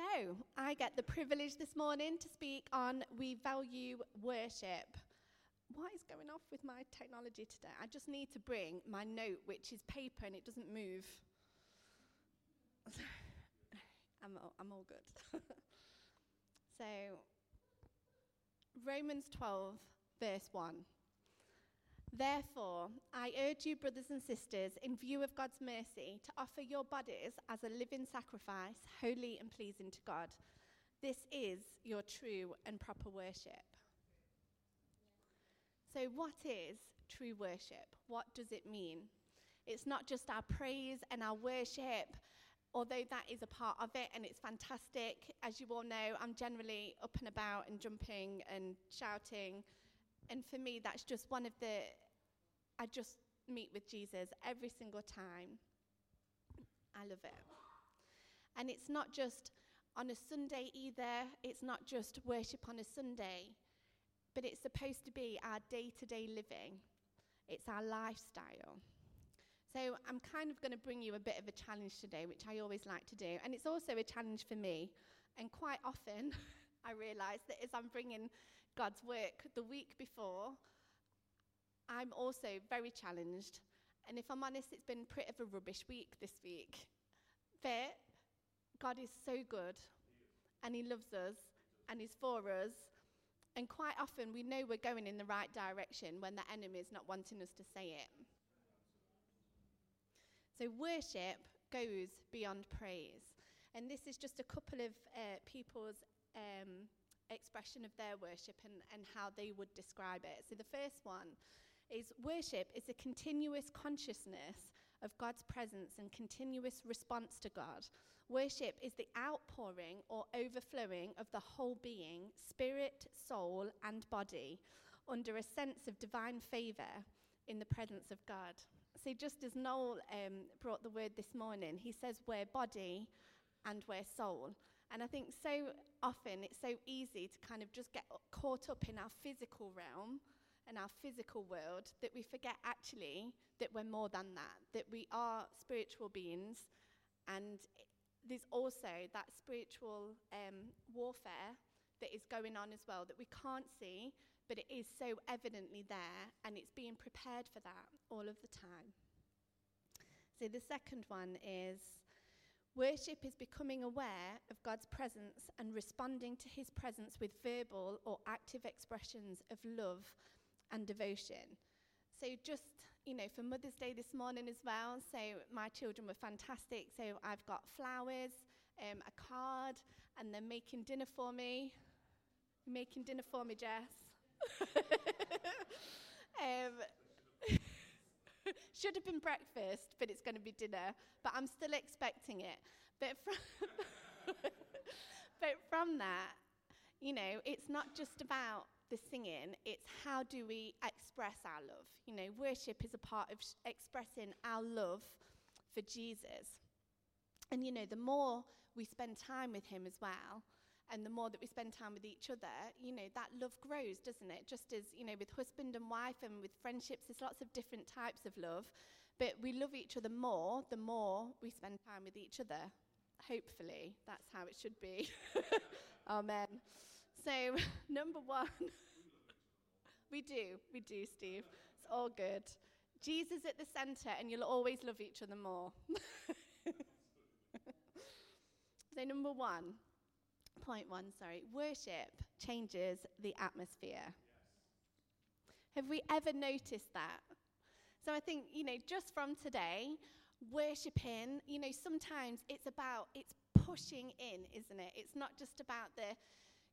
So, I get the privilege this morning to speak on We Value Worship. What is going off with my technology today? I just need to bring my note, which is paper, and it doesn't move. I'm all good. So, Romans 12, verse 1. Therefore, I urge you, brothers and sisters, in view of God's mercy, to offer your bodies as a living sacrifice, holy and pleasing to God. This is your true and proper worship. So what is true worship? What does it mean? It's not just our praise and our worship, although that is a part of it and it's fantastic. As you all know, I'm generally up and about and jumping and shouting. And for me, that's just one of the, I just meet with Jesus every single time. I love it. And it's not just on a Sunday either. It's not just worship on a Sunday. But it's supposed to be our day-to-day living. It's our lifestyle. So I'm kind of going to bring you a bit of a challenge today, which I always like to do. And it's also a challenge for me. And quite often, I realise that as I'm bringing God's work the week before, I'm also very challenged. And if I'm honest, it's been pretty of a rubbish week this week. But God is so good, and he loves us, and he's for us. And quite often, we know we're going in the right direction when the enemy is not wanting us to say it. So worship goes beyond praise. And this is just a couple of people's expression of their worship and how they would describe it. So the first one is worship is a continuous consciousness of God's presence and continuous response to God. Worship is the outpouring or overflowing of the whole being, spirit, soul, and body, under a sense of divine favour in the presence of God. So just as Noel brought the word this morning, he says we're body and we're soul. And I think so often it's so easy to kind of just get caught up in our physical realm and our physical world that we forget actually that we're more than that we are spiritual beings. And there's also that spiritual warfare that is going on as well that we can't see, but it is so evidently there, and it's being prepared for that all of the time. So the second one is worship is becoming aware of God's presence and responding to his presence with verbal or active expressions of love and devotion. So just, you know, for Mother's Day this morning as well, so my children were fantastic. So I've got flowers, a card, and they're making dinner for me. You're making dinner for me, Jess. Should have been breakfast, but it's going to be dinner. But I'm still expecting it. But from that, you know, it's not just about the singing. It's how do we express our love. You know, worship is a part of expressing our love for Jesus. And, you know, the more we spend time with him as well, and the more that we spend time with each other, you know, that love grows, doesn't it? Just as, you know, with husband and wife and with friendships, there's lots of different types of love. But we love each other more the more we spend time with each other. Hopefully, that's how it should be. Amen. So, number one, we do, Steve. It's all good. Jesus at the centre, and you'll always love each other more. So, number one. Point one, sorry. Worship changes the atmosphere. Yes. Have we ever noticed that? So I think, you know, just from today, worshiping, you know, sometimes it's pushing in, isn't it? It's not just about the,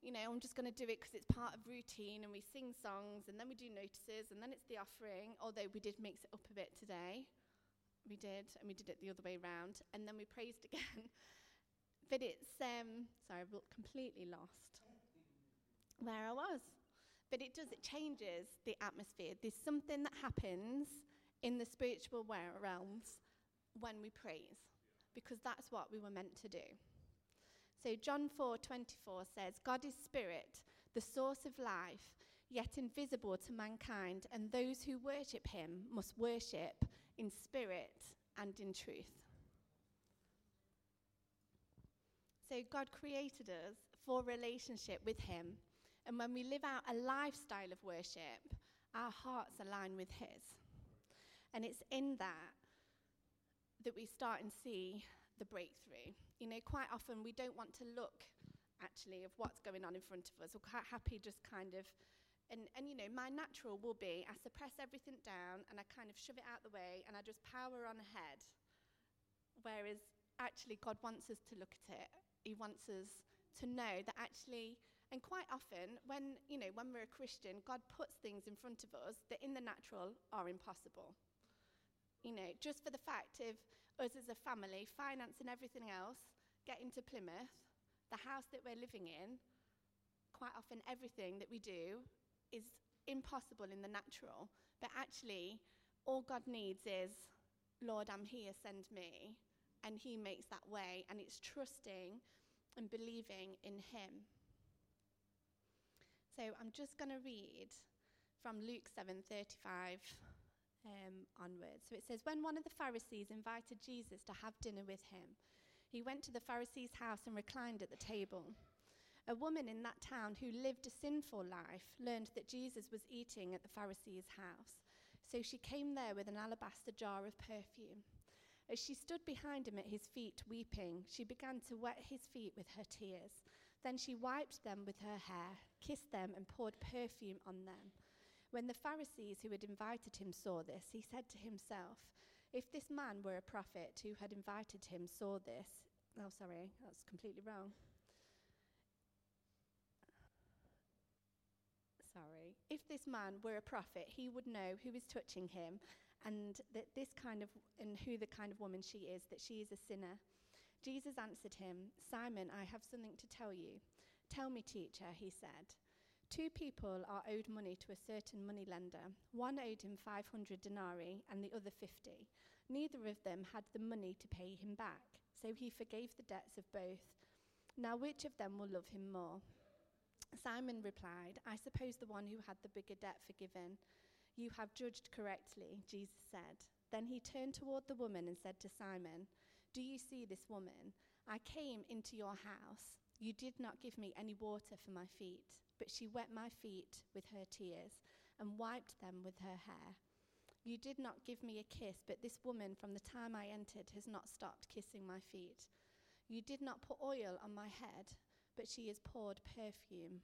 you know, I'm just going to do it because it's part of routine and we sing songs and then we do notices and then it's the offering, although we did mix it up a bit today. We did, and we did it the other way round, and then we praised again. But it's, sorry, I've completely lost where I was. But it changes the atmosphere. There's something that happens in the spiritual realms when we praise, because that's what we were meant to do. So John 4:24 says, God is spirit, the source of life, yet invisible to mankind, and those who worship him must worship in spirit and in truth. So God created us for relationship with him. And when we live out a lifestyle of worship, our hearts align with his. And it's in that that we start and see the breakthrough. You know, quite often we don't want to look, actually, of what's going on in front of us. We're quite happy just kind of, and you know, my natural will be, I suppress everything down and I kind of shove it out the way and I just power on ahead. Whereas actually God wants us to look at it. He wants us to know that actually, and quite often when, you know, when we're a Christian, God puts things in front of us that in the natural are impossible. You know, just for the fact of us as a family, finance and everything else, getting to Plymouth, the house that we're living in, quite often everything that we do is impossible in the natural. But actually, all God needs is, Lord, I'm here, send me. And he makes that way. And it's trusting and believing in him. So I'm just going to read from Luke 7:35 onwards. So it says, when one of the Pharisees invited Jesus to have dinner with him, he went to the Pharisee's house and reclined at the table. A woman in that town who lived a sinful life learned that Jesus was eating at the Pharisee's house. So she came there with an alabaster jar of perfume. As she stood behind him at his feet weeping, she began to wet his feet with her tears. Then she wiped them with her hair, kissed them, and poured perfume on them. When the Pharisees who had invited him saw this, he said to himself, if this man were a prophet who had invited him saw this... Oh, sorry, that's completely wrong. Sorry. If this man were a prophet, he would know who is touching him and that this kind of and who the kind of woman she is, that she is a sinner. Jesus answered him, Simon, I have something to tell you. Tell me, teacher, he said. 2 people are owed money to a certain moneylender. One owed him 500 denarii and the other 50. Neither of them had the money to pay him back, so he forgave the debts of both. Now which of them will love him more? Simon replied, I suppose the one who had the bigger debt forgiven. You have judged correctly, Jesus said. Then he turned toward the woman and said to Simon, do you see this woman? I came into your house. You did not give me any water for my feet, but she wet my feet with her tears and wiped them with her hair. You did not give me a kiss, but this woman from the time I entered has not stopped kissing my feet. You did not put oil on my head, but she has poured perfume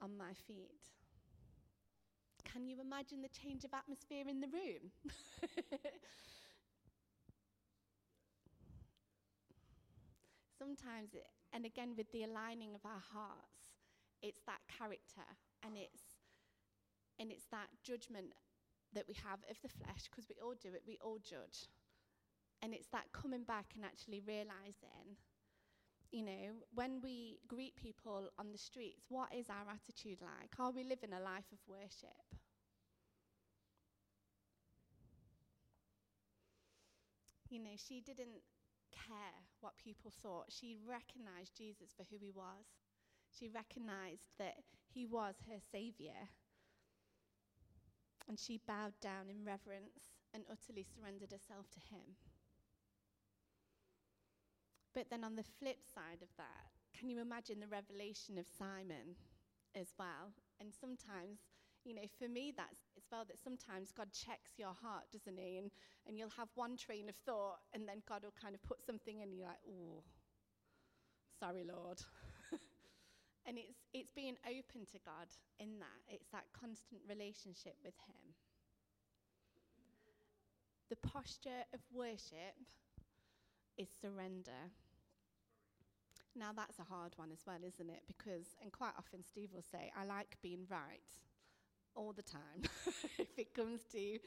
on my feet. Can you imagine the change of atmosphere in the room? Sometimes, and again with the aligning of our hearts, it's that character, and it's that judgment that we have of the flesh, because we all do it, we all judge. And it's that coming back and actually realising, you know, when we greet people on the streets, what is our attitude like? Are we living a life of worship? You know, she didn't care what people thought. She recognised Jesus for who he was. She recognised that he was her saviour. And she bowed down in reverence and utterly surrendered herself to him. But then on the flip side of that, can you imagine the revelation of Simon as well? And sometimes, you know, for me, that's as well, that sometimes God checks your heart, doesn't he? And you'll have one train of thought, and then God will kind of put something in, and you're like, oh, sorry, Lord. And it's being open to God in that. It's that constant relationship with him. The posture of worship is surrender. Now that's a hard one as well, isn't it? Because, and quite often Steve will say, I like being right all the time. If it comes to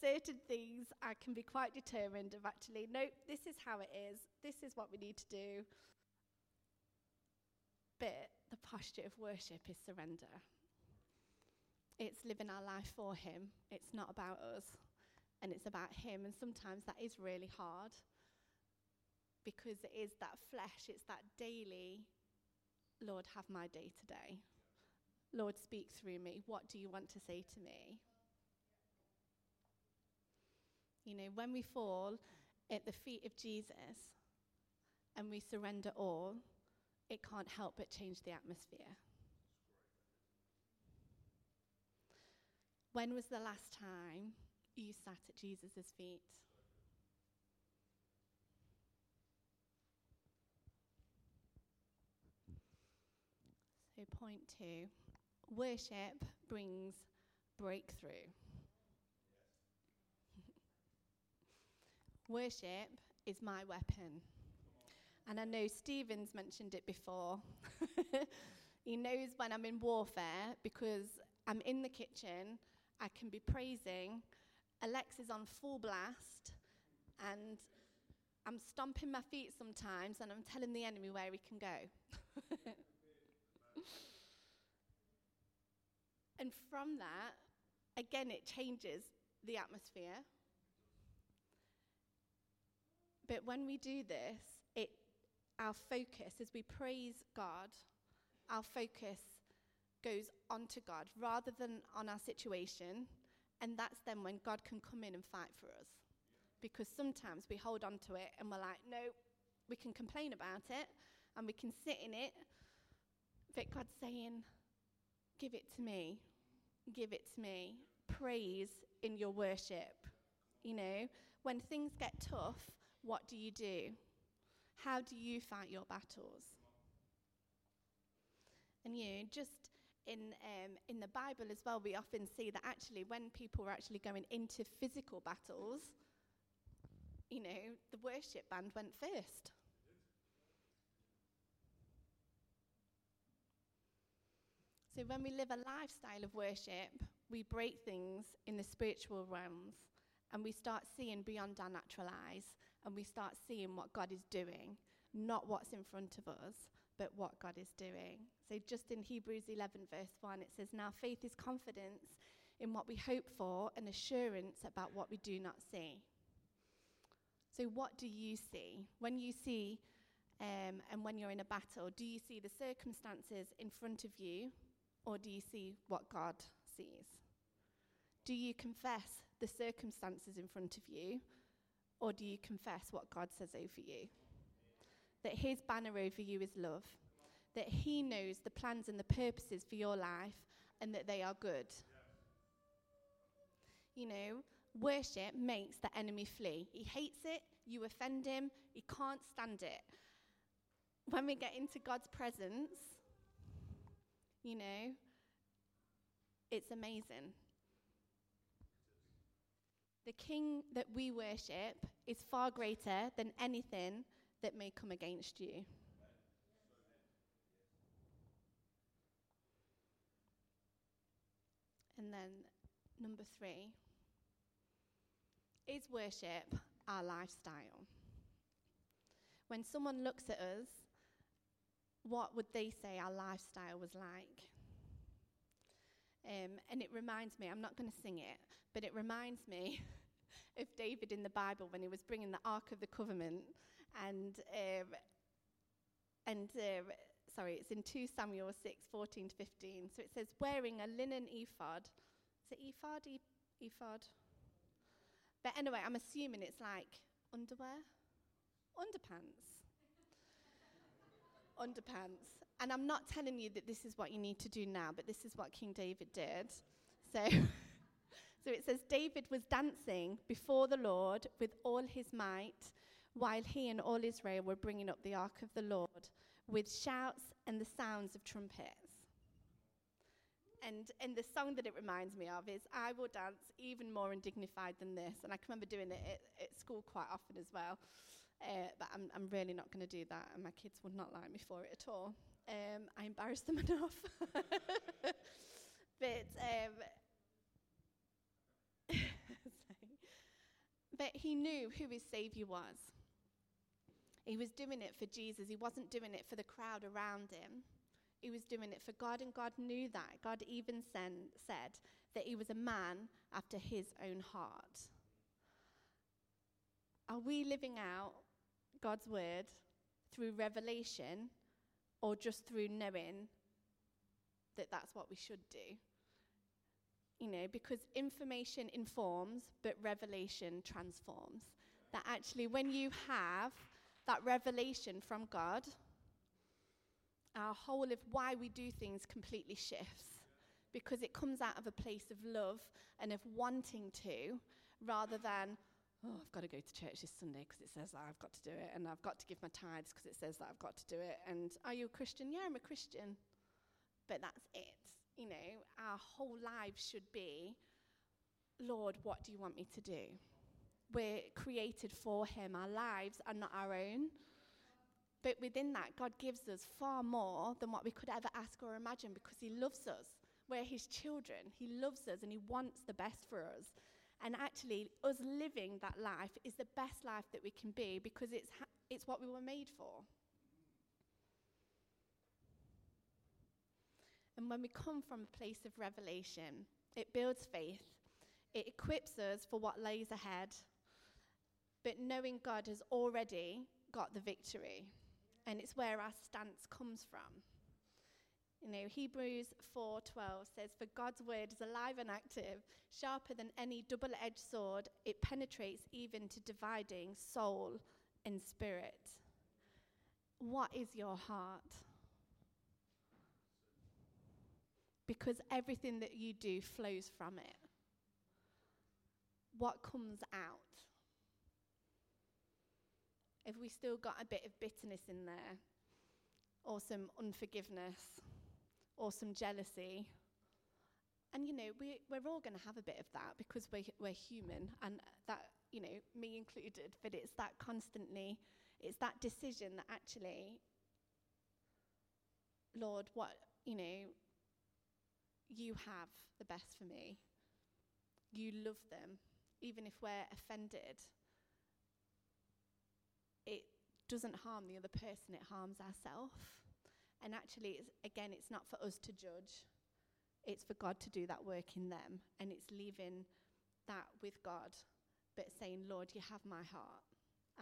certain things, I can be quite determined of actually, nope, this is how it is. This is what we need to do. But the posture of worship is surrender. It's living our life for him. It's not about us, and it's about him. And sometimes that is really hard, because it is that flesh, it's that daily, Lord, have my day today. Lord, speak through me. What do you want to say to me? You know, when we fall at the feet of Jesus, and we surrender all, it can't help but change the atmosphere. When was the last time you sat at Jesus' feet? So point 2, worship brings breakthrough. Worship is my weapon. And I know Stephen's mentioned it before. He knows when I'm in warfare because I'm in the kitchen, I can be praising, Alexa's on full blast, and I'm stomping my feet sometimes, and I'm telling the enemy where he can go. And from that, again, it changes the atmosphere. But when we do this, our focus, as we praise God, our focus goes onto God rather than on our situation. And that's then when God can come in and fight for us. Because sometimes we hold on to it and we're like, no, we can complain about it and we can sit in it. But God's saying, give it to me. Give it to me. Praise in your worship. You know, when things get tough, what do you do? How do you fight your battles? And you just in the Bible as well, we often see that actually when people were actually going into physical battles, you know, the worship band went first. So when we live a lifestyle of worship, we break things in the spiritual realms and we start seeing beyond our natural eyes. And we start seeing what God is doing, not what's in front of us, but what God is doing. So just in Hebrews 11, verse 1, it says, now faith is confidence in what we hope for and assurance about what we do not see. So what do you see? When you see, and when you're in a battle, do you see the circumstances in front of you, or do you see what God sees? Do you confess the circumstances in front of you, or do you confess what God says over you? That his banner over you is love. That he knows the plans and the purposes for your life and that they are good. You know, worship makes the enemy flee. He hates it. You offend him. He can't stand it. When we get into God's presence, you know, it's amazing. The King that we worship is far greater than anything that may come against you. And then number 3, is worship our lifestyle? When someone looks at us, what would they say our lifestyle was like? And it reminds me, I'm not going to sing it, but it reminds me of David in the Bible when he was bringing the Ark of the Covenant. And it's in 2 Samuel 6, 14 to 15. So it says, wearing a linen ephod. Is it ephod? Ephod? But anyway, I'm assuming it's like underwear? Underpants. And I'm not telling you that this is what you need to do now, but this is what King David did. So it says, David was dancing before the Lord with all his might, while he and all Israel were bringing up the ark of the Lord with shouts and the sounds of trumpets. And the song that it reminds me of is, I will dance even more undignified than this. And I can remember doing it at school quite often as well. But I'm really not going to do that, and my kids would not like me for it at all. I embarrassed them enough. But he knew who his Saviour was. He was doing it for Jesus. He wasn't doing it for the crowd around him. He was doing it for God, and God knew that. God even said that he was a man after his own heart. Are we living out God's word through revelation or just through knowing that that's what we should do? You know, because information informs, but revelation transforms. That actually when you have that revelation from God, our whole of why we do things completely shifts, because it comes out of a place of love and of wanting to, rather than, oh, I've got to go to church this Sunday because it says that I've got to do it, and I've got to give my tithes because it says that I've got to do it, and are you a Christian? Yeah, I'm a Christian. But that's it. You know, our whole lives should be, Lord, what do you want me to do? We're created for him. Our lives are not our own. But within that, God gives us far more than what we could ever ask or imagine, because he loves us. We're his children. He loves us and he wants the best for us. And actually, us living that life is the best life that we can be, because it's what we were made for. And when we come from a place of revelation, it builds faith. It equips us for what lays ahead. But knowing God has already got the victory. And it's where our stance comes from. You know, Hebrews 4:12 says, "For God's word is alive and active, sharper than any double-edged sword. It penetrates even to dividing soul and spirit." What is your heart? Because everything that you do flows from it. What comes out? Have we still got a bit of bitterness in there, or some unforgiveness, or some jealousy? And, you know, we're all going to have a bit of that, because we're human, and that, you know, me included, but it's that constantly, it's that decision that actually, Lord, what, you know, you have the best for me. You love them, even if we're offended. It doesn't harm the other person, it harms ourselves. And actually, it's not for us to judge. It's for God to do that work in them. And it's leaving that with God, but saying, Lord, you have my heart.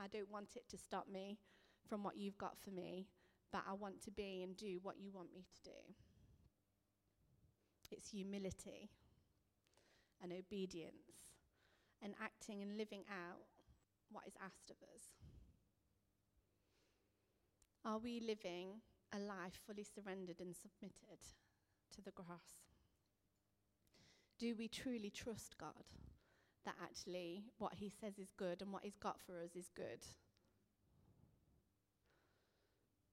I don't want it to stop me from what you've got for me, but I want to be and do what you want me to do. It's humility and obedience and acting and living out what is asked of us. Are we living a life fully surrendered and submitted to the cross? Do we truly trust God that actually what he says is good and what he's got for us is good?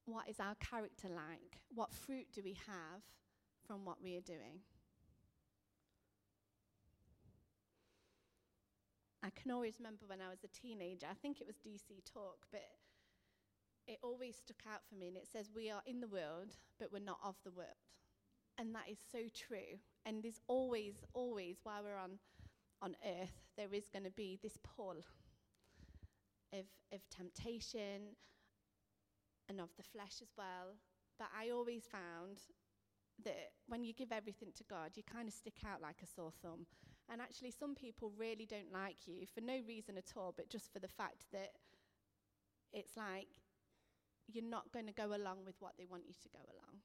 What is our character like? What fruit do we have from what we are doing? I can always remember when I was a teenager, I think it was DC Talk, but it always stuck out for me, and it says, we are in the world, but we're not of the world. And that is so true. And there's always, always, while we're on earth, there is going to be this pull of temptation and of the flesh as well. But I always found that when you give everything to God, you kind of stick out like a sore thumb. And actually, some people really don't like you for no reason at all, but just for the fact that it's like you're not going to go along with what they want you to go along.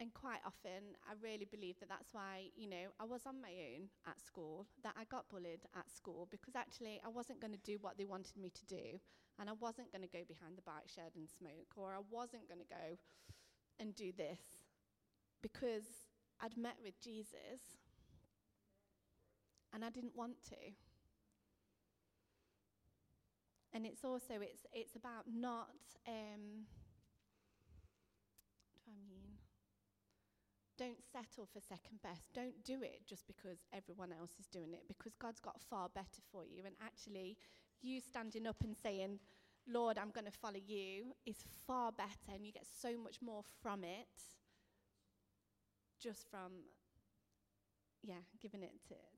And quite often, I really believe that that's why, you know, I was on my own at school, that I got bullied at school, because actually I wasn't going to do what they wanted me to do, and I wasn't going to go behind the bike shed and smoke, or I wasn't going to go and do this, because I'd met with Jesus, and I didn't want to. And it's also, it's about not, don't settle for second best. Don't do it just because everyone else is doing it, because God's got far better for you. And actually, you standing up and saying, Lord, I'm going to follow you, is far better, and you get so much more from it, just from, giving it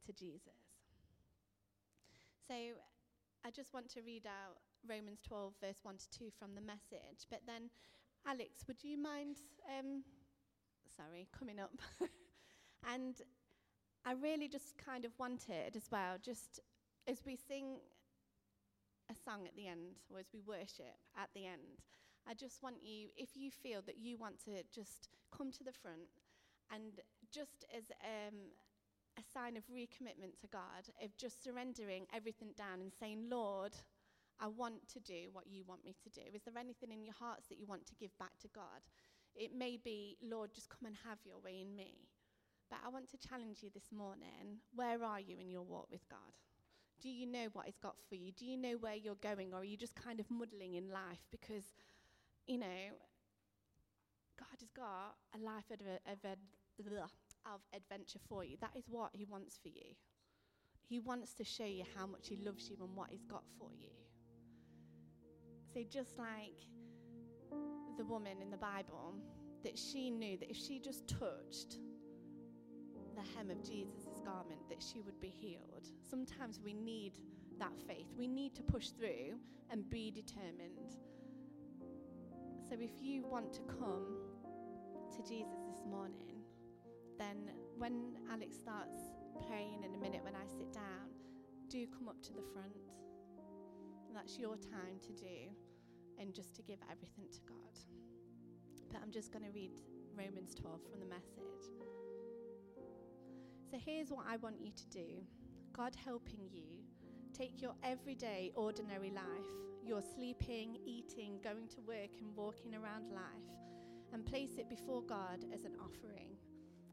to Jesus. So I just want to read out Romans 12, verse 1 to 2 from the Message. But then, Alex, would you mind, coming up? And I really just kind of wanted as well, just as we sing a song at the end, or as we worship at the end, I just want you, if you feel that you want to just come to the front, and just as a sign of recommitment to God, of just surrendering everything down and saying, Lord, I want to do what you want me to do. Is there anything in your hearts that you want to give back to God? It may be, Lord, just come and have your way in me. But I want to challenge you this morning. Where are you in your walk with God? Do you know what he's got for you? Do you know where you're going? Or are you just kind of muddling in life? Because, you know, God has got a life of adventure for you. That is what he wants for you. He wants to show you how much he loves you and what he's got for you. So just like the woman in the Bible, that she knew that if she just touched the hem of Jesus' garment, that she would be healed. Sometimes we need that faith. We need to push through and be determined. So if you want to come to Jesus this morning, then when Alex starts praying in a minute, when I sit down, do come up to the front. That's your time to do, and just to give everything to God. But I'm just going to read Romans 12 from the Message. So here's what I want you to do. God helping you, take your everyday, ordinary life, your sleeping, eating, going to work and walking around life, and place it before God as an offering.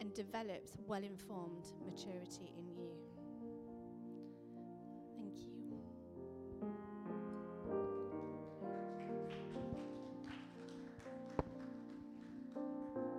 and develops well-informed maturity in you.